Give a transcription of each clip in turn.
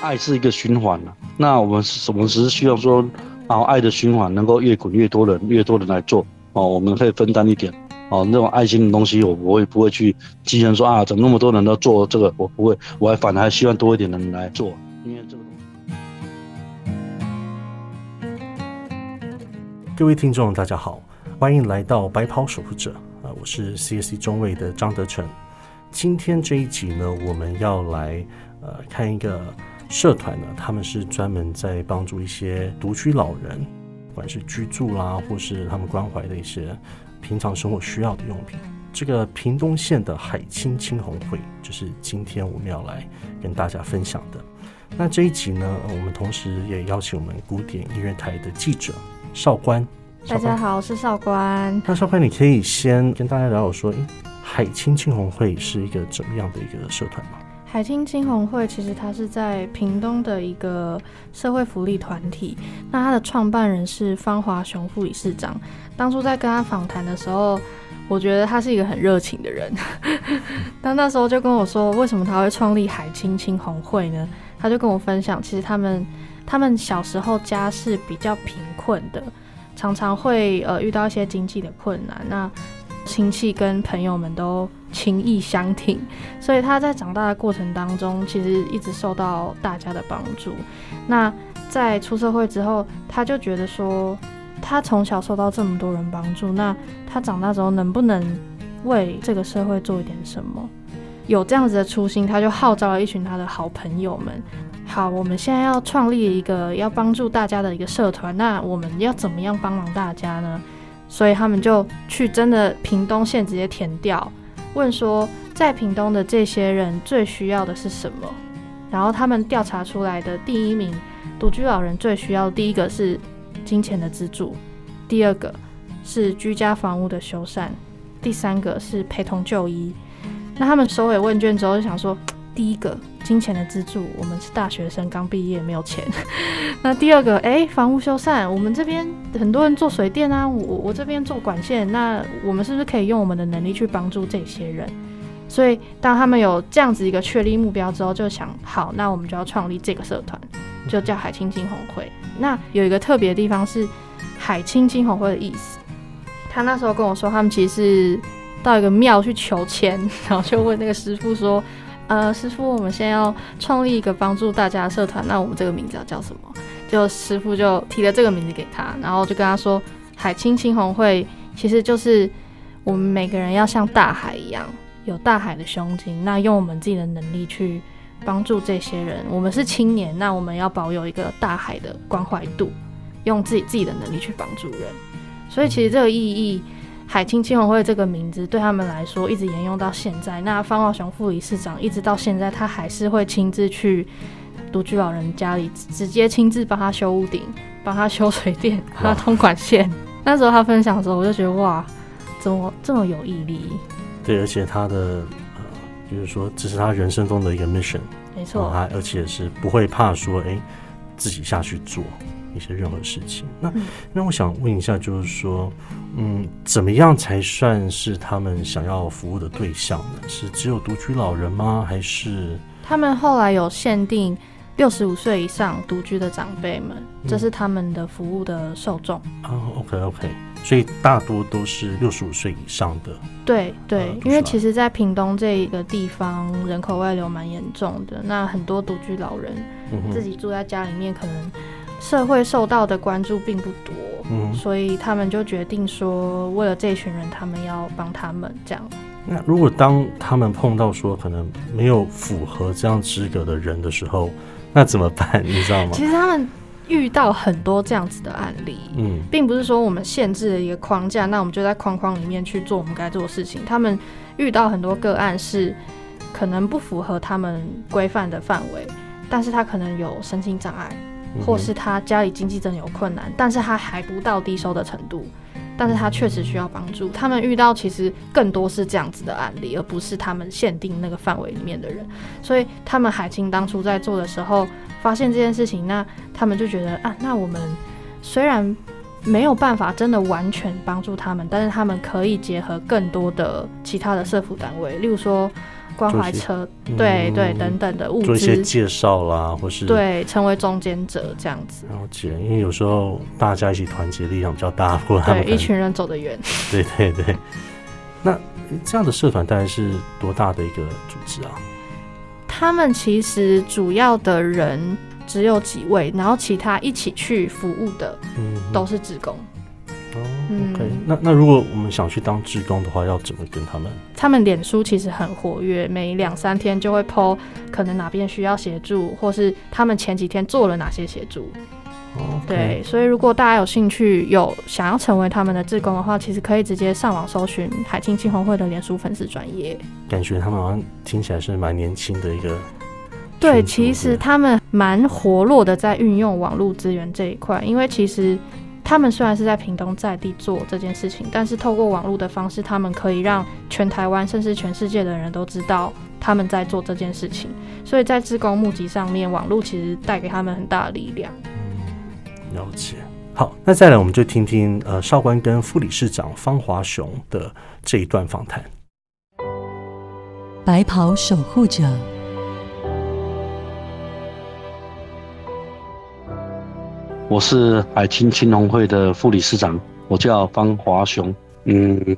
爱是一个循环啊，那我们只是希望说啊，爱的循环能够越滚越多人，越多人来做哦，我们可以分担一点哦。那种爱心的东西，我不会去计算说啊，怎么那么多人都做这个，我不会，我反而希望多一点人来做，因为这个。各位听众，大家好，欢迎来到白袍守护者啊，我是 CSC 中尉的张德成。今天这一集呢，我们要来看一个社团呢，他们是专门在帮助一些独居老人，不管是居住啦，或是他们关怀的一些平常生活需要的用品。这个屏东县的海青青红会，就是今天我们要来跟大家分享的。那这一集呢，我们同时也邀请我们古典音乐台的记者少官。大家好，我是少官。那少官，你可以先跟大家聊聊说，海青青红会是一个怎么样的一个社团吗？海青青红会其实它是在屏东的一个社会福利团体，那它的创办人是方华雄副理事长。当初在跟他访谈的时候，我觉得他是一个很热情的人但那时候就跟我说，为什么他会创立海青青红会呢？他就跟我分享，其实他们小时候家是比较贫困的，常常会遇到一些经济的困难，那亲戚跟朋友们都情义相挺，所以他在长大的过程当中，其实一直受到大家的帮助。那在出社会之后，他就觉得说，他从小受到这么多人帮助，那他长大之后能不能为这个社会做一点什么？有这样子的初心，他就号召了一群他的好朋友们。好，我们现在要创立一个要帮助大家的一个社团，那我们要怎么样帮忙大家呢？所以他们就去真的屏东县直接填调，问说在屏东的这些人最需要的是什么，然后他们调查出来的第一名独居老人最需要的第一个是金钱的资助，第二个是居家房屋的修缮，第三个是陪同就医。那他们收尾问卷之后就想说，第一个金钱的资助，我们是大学生刚毕业没有钱那第二个房屋修缮，我们这边很多人做水电啊，我这边做管线，那我们是不是可以用我们的能力去帮助这些人？所以当他们有这样子一个确立目标之后，就想好，那我们就要创立这个社团，就叫海青青红会。那有一个特别的地方是海青青红会的意思，他那时候跟我说，他们其实是到一个庙去求签，然后就问那个师傅说师傅，我们现在要创立一个帮助大家的社团，那我们这个名字要叫什么？就师傅就提了这个名字给他，然后就跟他说，海青青红会其实就是我们每个人要像大海一样，有大海的胸襟，那用我们自己的能力去帮助这些人。我们是青年，那我们要保有一个大海的关怀度，用自己的能力去帮助人。所以其实这个意义，海青青红会这个名字对他们来说一直沿用到现在。那方华雄副理事长一直到现在，他还是会亲自去独居老人家里，直接亲自帮他修屋顶，帮他修水电，帮他通管线。那时候他分享的时候，我就觉得哇，怎么这么有毅力？对，而且他的就是说，这是他人生中的一个 mission， 没错。他而且是不会怕说，自己下去做一些任何事情。那我想问一下，就是说，怎么样才算是他们想要服务的对象呢？是只有独居老人吗？还是他们后来有限定65岁以上独居的长辈们，这是他们的服务的受众啊？OK，所以大多都是65岁以上的。对，因为其实在屏东这一个地方人口外流蛮严重的，那很多独居老人自己住在家里面，可能社会受到的关注并不多，所以他们就决定说，为了这群人，他们要帮他们这样。那如果当他们碰到说可能没有符合这样资格的人的时候，那怎么办？你知道吗？其实他们遇到很多这样子的案例，并不是说我们限制了一个框架，那我们就在框框里面去做我们该做的事情。他们遇到很多个案是可能不符合他们规范的范围，但是他可能有身心障碍，或是他家里经济真的有困难，但是他还不到低收的程度，但是他确实需要帮助。他们遇到其实更多是这样子的案例，而不是他们限定那个范围里面的人。所以他们海青当初在做的时候，发现这件事情，那他们就觉得啊，那我们虽然没有办法真的完全帮助他们，但是他们可以结合更多的其他的社福单位，例如说关怀车、就是对对等等的物资，做一些介绍啦，或是对成为中间者这样子。了解，因为有时候大家一起团结力量比较大，不然他们对一群人走得远。对对对，那这样的社团大概是多大的一个组织啊？他们其实主要的人只有几位，然后其他一起去服务的都是志工。OK， 那如果我们想去当志工的话，要怎么跟他们？他们脸书其实很活跃，每2-3天就会 po 可能哪边需要协助，或是他们前几天做了哪些协助。Okay. 对，所以如果大家有兴趣，有想要成为他们的志工的话，其实可以直接上网搜寻海青青红会的脸书粉丝专页。感觉他们好像听起来是蛮年轻的一个。对，其实他们蛮活络的，在运用网络资源这一块，因为其实。他们虽然是在屏东在地做这件事情，但是透过网络的方式，他们可以让全台湾甚至全世界的人都知道他们在做这件事情，所以在志工募集上面，网络其实带给他们很大的力量。了解。好，那再来我们就听听少官跟副理事长方华雄的这一段访谈。白袍守护者。我是海青青农会的副理事长，我叫方华雄。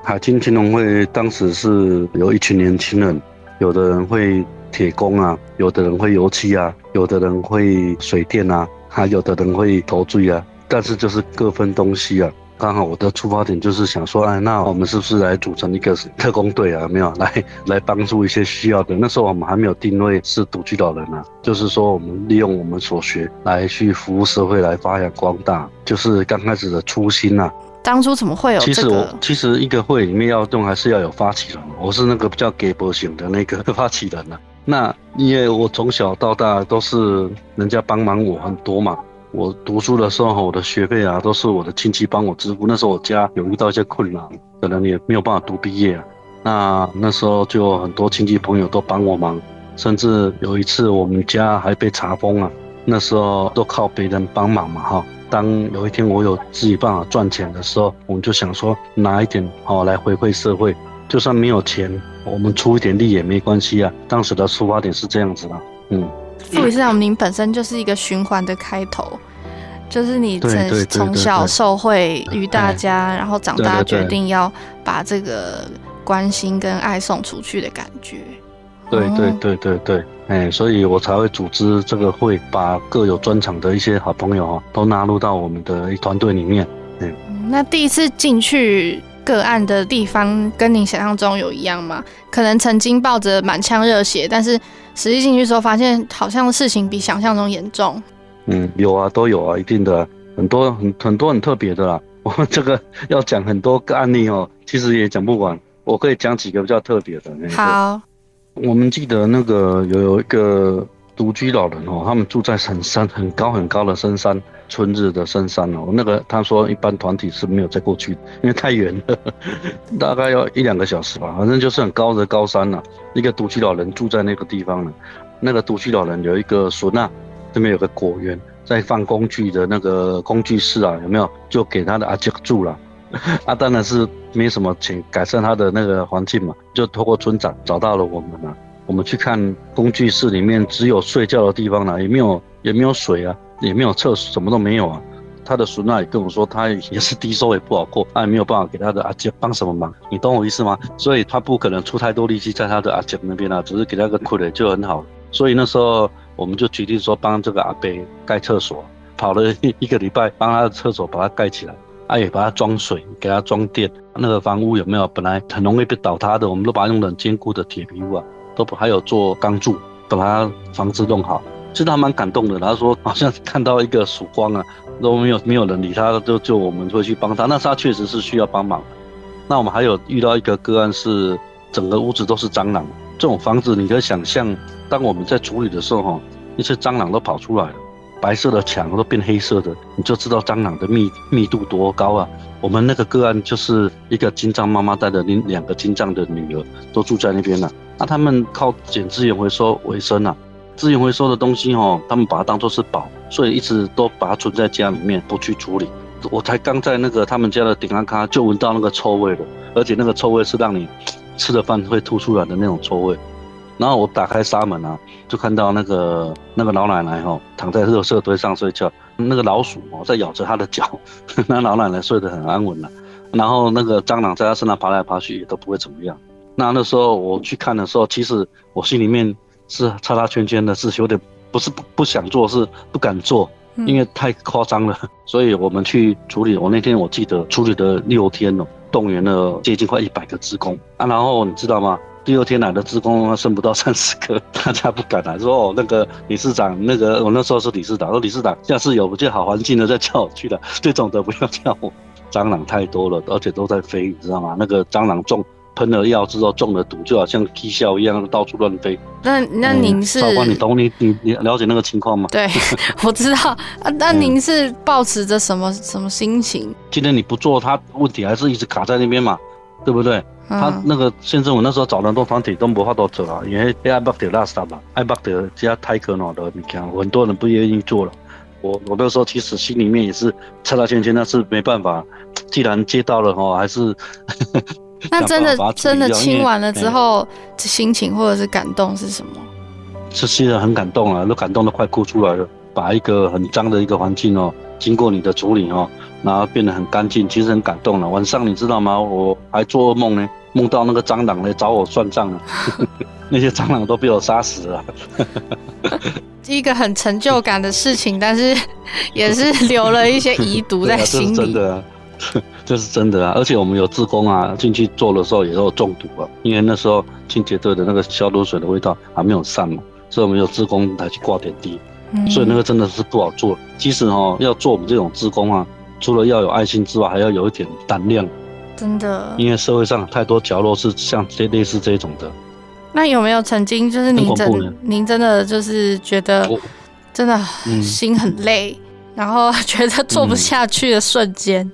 海青青农会当时是有一群年轻人，有的人会铁工啊，有的人会油漆啊，有的人会水电啊，还有的人会陶醉啊，但是就是各分东西啊。刚好我的出发点就是想说，哎，那我们是不是来组成一个特工队啊？有没有来帮助一些需要的？那时候我们还没有定位是独居老人啊，就是说我们利用我们所学来去服务社会，来发扬光大，就是刚开始的初心啊。当初怎么会有这个？其实一个会里面要动还是要有发起人，我是那个比较给波型的那个发起人啊。那因为我从小到大都是人家帮忙我很多嘛。我读书的时候，我的学费啊都是我的亲戚帮我支付。那时候我家有遇到一些困难，可能也没有办法读毕业啊。那时候就很多亲戚朋友都帮我忙，甚至有一次我们家还被查封啊。那时候都靠别人帮忙嘛哈。当有一天我有自己办法赚钱的时候，我们就想说拿一点好来回馈社会，就算没有钱，我们出一点力也没关系啊。当时的出发点是这样子的，副理事长，您本身就是一个循环的开头，就是你从小受惠于大家，然后长大决定要把这个关心跟爱送出去的感觉。对对对对对，所以我才会组织这个会，把各有专长的一些好朋友都纳入到我们的团队里面。那第一次进去个案的地方跟您想象中有一样吗？可能曾经抱着满腔热血，但是实际进去之后发现好像事情比想象中严重。有啊，都有啊，一定的啊，很多很特别的啦。我们这个要讲很多个案例哦，其实也讲不完，我可以讲几个比较特别的。好，我们记得那个有一个独居老人哦，他们住在很高的深山。春日的深山哦，那个他说一般团体是没有再过去，因为太远了，大概要1-2个小时吧，反正就是很高的高山啊。一个独居老人住在那个地方了，那个独居老人有一个孙啊，这边有个果园，在放工具的那个工具室啊，有没有？就给他的阿姐住了，啊，当然是没什么钱，改善他的那个环境嘛，就透过村长找到了我们啊，我们去看工具室里面只有睡觉的地方了，也没有水啊。也没有厕所，什么都没有啊。他的孙娜也跟我说，他也是低收也不好过，他也没有办法给他的阿姐帮什么忙，你懂我意思吗？所以他不可能出太多力气在他的阿姐那边啊，只是给他个傀儡就很好。所以那时候我们就决定说帮这个阿伯盖厕所，跑了1个礼拜帮他的厕所把它盖起来，啊也把它装水，给他装电。那个房屋有没有本来很容易被倒塌的，我们都把它用很坚固的铁皮屋啊，都还有做钢柱，把它房子弄好。其实他蛮感动的，他说好像看到一个曙光啊，都没有人理他，就我们会去帮他，那他确实是需要帮忙的。那我们还有遇到一个个案是整个屋子都是蟑螂，这种房子你可以想象，当我们在处理的时候，一些蟑螂都跑出来了，白色的墙都变黑色的，你就知道蟑螂的密度多高啊。我们那个个案就是一个金藏妈妈带着2个金藏的女儿都住在那边啊，那他们靠捡资源回收为生啊，资源回收的东西哦，他们把它当作是宝，所以一直都把它存在家里面不去处理。我才刚在那个他们家的顶安咖就闻到那个臭味了，而且那个臭味是让你吃了饭会吐出来的那种臭味。然后我打开纱门啊，就看到那个老奶奶哈、哦、躺在热色堆上睡觉，那个老鼠哦在咬着她的脚，那老奶奶睡得很安稳了、啊。然后那个蟑螂在她身上爬来爬去也都不会怎么样。那时候我去看的时候，其实我心里面是叉叉圈圈的，是有点不是 不想做，是不敢做。因为太夸张了，所以我们去处理。我那天我记得处理了6天哦，动员了接近快100个职工啊。然后你知道吗？第2天来的职工剩不到30个，大家不敢来说哦。那个理事长，那个我那时候是理事长，说理事长下次有比较好环境的再叫我去了，这种的不要叫我。蟑螂太多了，而且都在飞，你知道吗？那个蟑螂喷了药之后中了毒，就好像踢笑一样到处乱飞。那您是？嗯、你懂你了解那个情况吗？对，我知道。啊、那您是抱持着什么心情？今天你不做，他问题还是一直卡在那边嘛，对不对？嗯、他那个先生，我那时候找很多团体都没办法做了，因为爱巴德拉萨吧，爱巴德加泰克诺的，你看很多人不愿意做了。我那时候其实心里面也是擦擦圈圈，但是没办法，既然接到了哈，还是。那真的清完了之后，心情或者是感动是什么？这些很感动啊，都感动得快哭出来了。把一个很脏的一个环境哦，经过你的处理哦，然后变得很干净，其实很感动了。晚上你知道吗？我还做噩梦呢，梦到那个蟑螂来找我算账了，那些蟑螂都被我杀死了。一个很成就感的事情，但是也是留了一些遗毒在心里。对啊，这是真的啊。这是真的啊，而且我们有志工啊进去做的时候也都有中毒啊，因为那时候清洁队的那个消毒水的味道还没有散嘛，所以我们有志工来去挂点滴、所以那个真的是不好做。其实哦，要做我们这种志工啊，除了要有爱心之外，还要有一点胆量，真的，因为社会上太多角落是像类似这种的。那有没有曾经就是您真的就是觉得真的心很累、然后觉得做不下去的瞬间？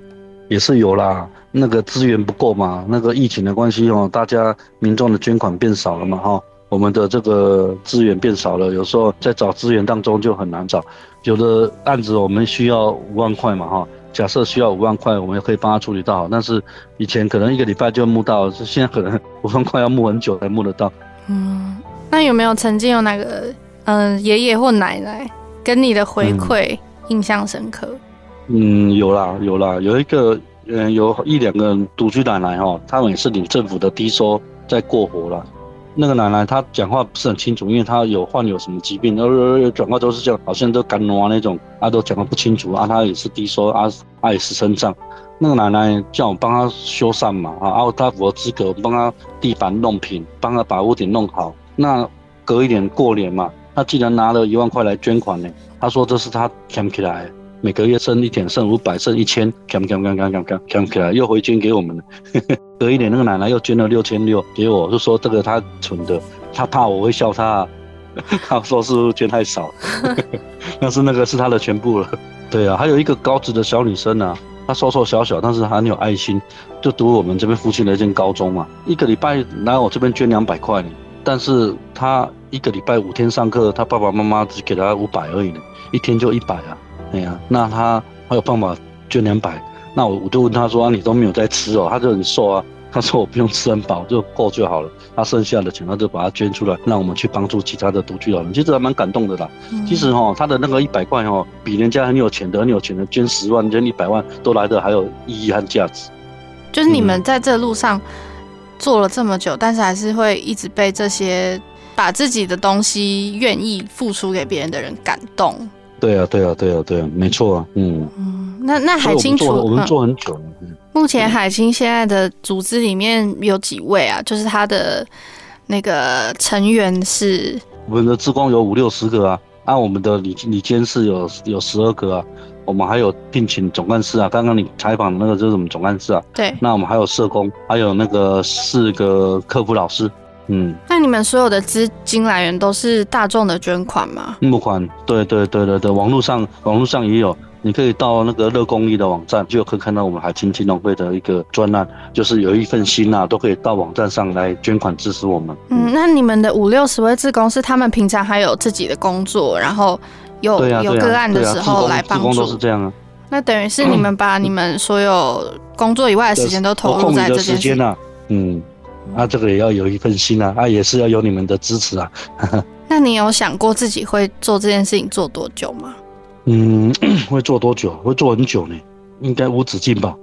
也是有啦，那个资源不够嘛，那个疫情的关系哦，大家民众的捐款变少了嘛哈，我们的这个资源变少了，有时候在找资源当中就很难找。有的案子我们需要5万块嘛哈，假设需要5万块，我们也可以帮他处理到，但是以前可能1个礼拜就募到，现在可能5万块要募很久才募得到。那有没有曾经有哪个爷爷或奶奶跟你的回馈印象深刻？有啦，有一个，有1-2个独居奶奶哈，他们也是领政府的低收在过活啦。那个奶奶她讲话不是很清楚，因为她患有什么疾病，讲话都是这样，好像都干挪那种，啊都讲得不清楚啊，她也是低收啊，她也是身障。那个奶奶叫我帮她修缮嘛，啊她符合资格，我帮她地板弄平，帮她把屋顶弄好。那隔一年过年嘛，她竟然拿了1万块来捐款呢，她说这是她捡起来的。每个月剩1点，剩500，剩1000，扛起来又回捐给我们了。隔一年那个奶奶又捐了6600给我，就说这个她存的，她怕我会笑她，她说是不是捐太少？但是那个是她的全部了。对啊，还有一个高职的小女生啊，她瘦小小，但是她很有爱心，就读我们这边附近的一间高中嘛，1个礼拜来我这边捐200块呢，但是她1个礼拜5天上课，她爸爸妈妈只给她500而已呢，1天就100啊。哎呀、那他还有办法捐200，那我就问他说、啊、你都没有在吃哦，他就很瘦啊，他说我不用吃很饱就够就好了，他剩下的钱他就把它捐出来，让我们去帮助其他的独居老人，其实还蛮感动的啦。其实哦，他的那个100块哦，比人家很有钱的捐10万捐100万都来的还有意义和价值。就是你们在这路上做了这么久，但是还是会一直被这些把自己的东西愿意付出给别人的人感动。对啊，没错啊，那海清除我们做很久了。目前海清现在的组织里面有几位啊？就是他的那个成员是？我们的志工有50-60个啊，按我们的理监事有12个啊，我们还有聘请总干事啊，刚刚你采访的那个就是我们总干事啊。对。那我们还有社工，还有那个4个客服老师。那你们所有的资金来源都是大众的捐款吗？募款，对，网络上也有，你可以到那个乐公益的网站，就可以看到我们海清青农会的一个专案，就是有一份心啊，都可以到网站上来捐款支持我们。那你们的50-60位志工是他们平常还有自己的工作，然后有个案的时候来帮助。志工都是这样啊。那等于是你们把你们所有工作以外的时间都投入在这件事。有空余的时间啊，啊，这个也要有一份心啊，啊，也是要有你们的支持啊。那你有想过自己会做这件事情做多久吗？嗯，会做多久？会做很久呢，应该无止境吧。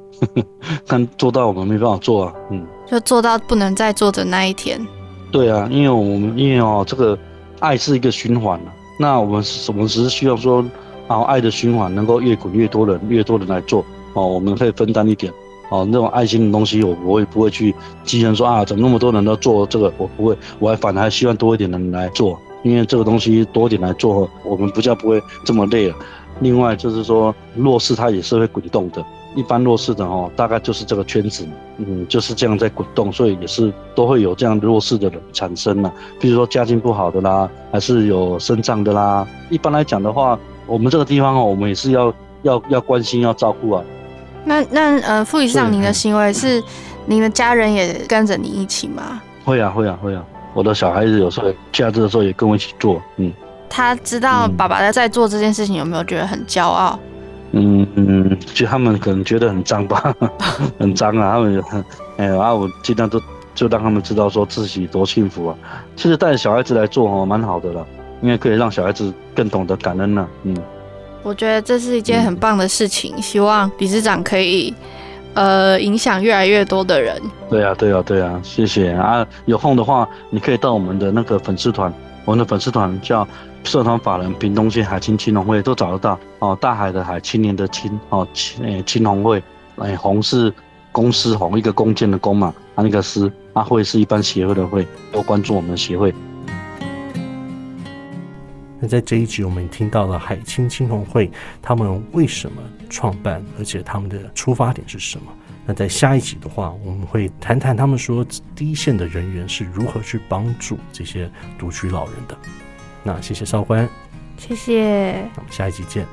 但做到我们没办法做啊，嗯，就做到不能再做的那一天。对啊，因为我们这个爱是一个循环啊，那我们只是希望说，啊，爱的循环能够越滚越多人，越多人来做哦，我们可以分担一点哦。那种爱心的东西，我也不会去计算说啊，怎么那么多人都做这个，我不会，我还反而希望多一点人来做，因为这个东西多一点来做，我们比较不会这么累了。另外就是说，弱势它也是会滚动的。一般弱势的哦，大概就是这个圈子，嗯，就是这样在滚动，所以也是都会有这样弱势的人产生了。比如说家境不好的啦，还是有身障的啦。一般来讲的话，我们这个地方哦，我们也是要关心，要照顾啊。那副理事长，您的行为是，您的家人也跟着你一起吗？会啊，我的小孩子有时候假日的时候也跟我一起做，嗯。他知道爸爸在做这件事情，有没有觉得很骄傲？嗯，就他们可能觉得很脏吧，很脏啊。他们我尽量就让他们知道说自己多幸福啊。其实带小孩子来做哦，蛮好的啦，因为可以让小孩子更懂得感恩啊。嗯，我觉得这是一件很棒的事情，希望理事长可以影响越来越多的人。对啊，谢谢啊。有空的话，你可以到我们的那个粉丝团。我们的粉丝团叫社团法人屏东县海青青农会，都找得到哦。大海的海，青年的青哦，青农会，红是公司红，一个弓箭的弓嘛，啊那个司，啊会是一般协会的会，多关注我们的协会。那在这一集我们听到了海青青农会他们为什么创办，而且他们的出发点是什么。那在下一集的话，我们会谈谈他们说第一线的人员是如何去帮助这些独居老人的。那谢谢韶关，谢谢，我们下一集见。